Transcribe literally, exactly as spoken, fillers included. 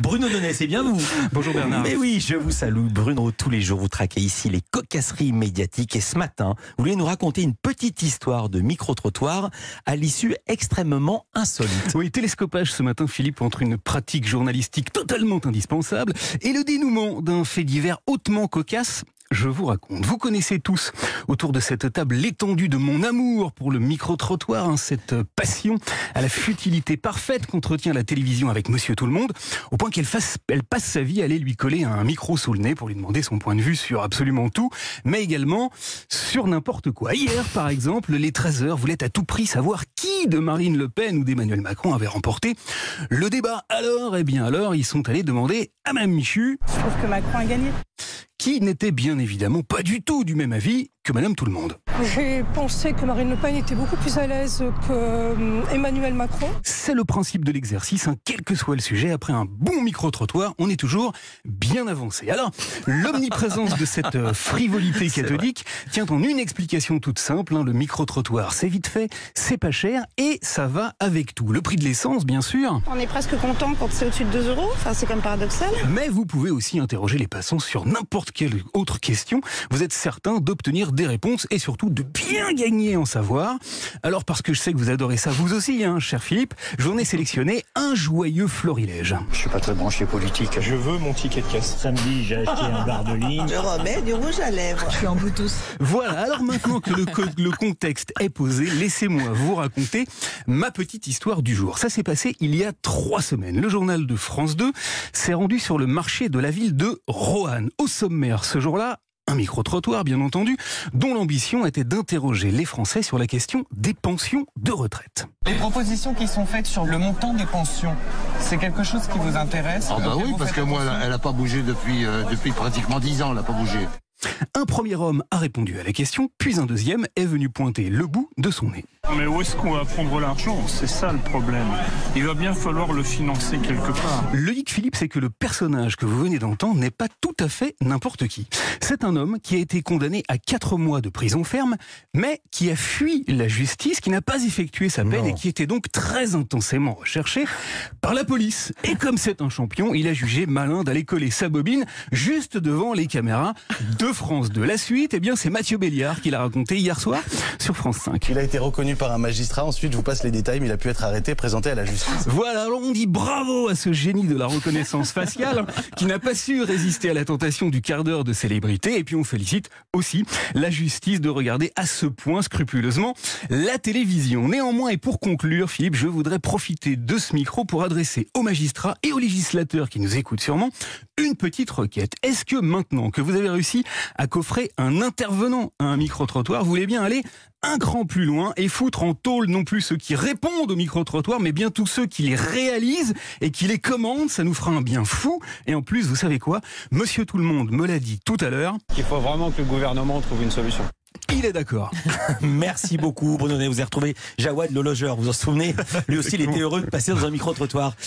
Bruno Donnet, c'est bien vous. Bonjour Bernard. Mais oui, je vous salue Bruno, tous les jours vous traquez ici les cocasseries médiatiques et ce matin, vous voulez nous raconter une petite histoire de micro-trottoir à l'issue extrêmement insolite. Oui, télescopage ce matin Philippe entre une pratique journalistique totalement indispensable et le dénouement d'un fait divers hautement cocasse. Je vous raconte. Vous connaissez tous autour de cette table l'étendue de mon amour pour le micro-trottoir, hein, cette passion à la futilité parfaite qu'entretient la télévision avec Monsieur Tout-le-Monde, au point qu'elle fasse, elle passe sa vie à aller lui coller un micro sous le nez pour lui demander son point de vue sur absolument tout, mais également sur n'importe quoi. Hier, par exemple, les treize heures voulaient à tout prix savoir qui de Marine Le Pen ou d'Emmanuel Macron avait remporté le débat. Alors, eh bien alors, ils sont allés demander à Mme Michu. Je trouve que Macron a gagné. Qui n'était bien évidemment pas du tout du même avis que Madame Tout-le-Monde. J'ai pensé que Marine Le Pen était beaucoup plus à l'aise que Emmanuel Macron. C'est le principe de l'exercice, hein, quel que soit le sujet, après un bon micro-trottoir, on est toujours bien avancé. Alors, l'omniprésence de cette frivolité catholique tient en une explication toute simple, hein, le micro-trottoir, c'est vite fait, c'est pas cher et ça va avec tout. Le prix de l'essence, bien sûr. On est presque content quand c'est au-dessus de deux euros, enfin, c'est quand même paradoxal. Mais vous pouvez aussi interroger les passants sur n'importe quelle autre question, vous êtes certain d'obtenir des réponses et surtout de bien gagner en savoir. Alors parce que je sais que vous adorez ça vous aussi, hein, cher Philippe, j'en ai sélectionné un joyeux florilège. Je suis pas très branché politique. Je veux mon ticket de caisse. Samedi, j'ai acheté un bar de ligne. Je remets du rouge à lèvres. Je suis en Bluetooth. Voilà, alors maintenant que le, co le contexte est posé, laissez-moi vous raconter ma petite histoire du jour. Ça s'est passé il y a trois semaines. Le journal de France deux s'est rendu sur le marché de la ville de Roanne. Au sommet ce jour-là, un micro-trottoir bien entendu, dont l'ambition était d'interroger les Français sur la question des pensions de retraite. Les propositions qui sont faites sur le montant des pensions, c'est quelque chose qui vous intéresse? Ah bah oui, parce que moi, elle n'a pas bougé depuis, euh, depuis pratiquement dix ans, elle n'a pas bougé. Un premier homme a répondu à la question, puis un deuxième est venu pointer le bout de son nez. Mais où est-ce qu'on va prendre l'argent? C'est ça le problème. Il va bien falloir le financer quelque part. Le hic, Philippe, c'est que le personnage que vous venez d'entendre n'est pas tout à fait n'importe qui. C'est un homme qui a été condamné à quatre mois de prison ferme, mais qui a fui la justice, qui n'a pas effectué sa peine non. Et qui était donc très intensément recherché par la police. Et comme c'est un champion, il a jugé malin d'aller coller sa bobine juste devant les caméras de France deux. La suite, eh bien, c'est Mathieu Béliard qui l'a raconté hier soir sur France cinq. Il a été reconnu par un magistrat. Ensuite, je vous passe les détails, mais il a pu être arrêté, présenté à la justice. Voilà, alors on dit bravo à ce génie de la reconnaissance faciale qui n'a pas su résister à la tentation du quart d'heure de célébrité. Et puis, on félicite aussi la justice de regarder à ce point scrupuleusement la télévision. Néanmoins, et pour conclure, Philippe, je voudrais profiter de ce micro pour adresser aux magistrats et aux législateurs qui nous écoutent sûrement une petite requête. Est-ce que maintenant que vous avez réussi à coffrer un intervenant à un micro-trottoir, vous voulez bien aller un cran plus loin et foutre en tôle non plus ceux qui répondent aux micro-trottoirs, mais bien tous ceux qui les réalisent et qui les commandent, ça nous fera un bien fou. Et en plus, vous savez quoi? Monsieur Tout-le-Monde me l'a dit tout à l'heure. Il faut vraiment que le gouvernement trouve une solution. Il est d'accord. Merci beaucoup Bruno Donnet, vous avez retrouvé Jawad le logeur, vous vous en souvenez? Lui aussi il était heureux de passer dans un micro-trottoir.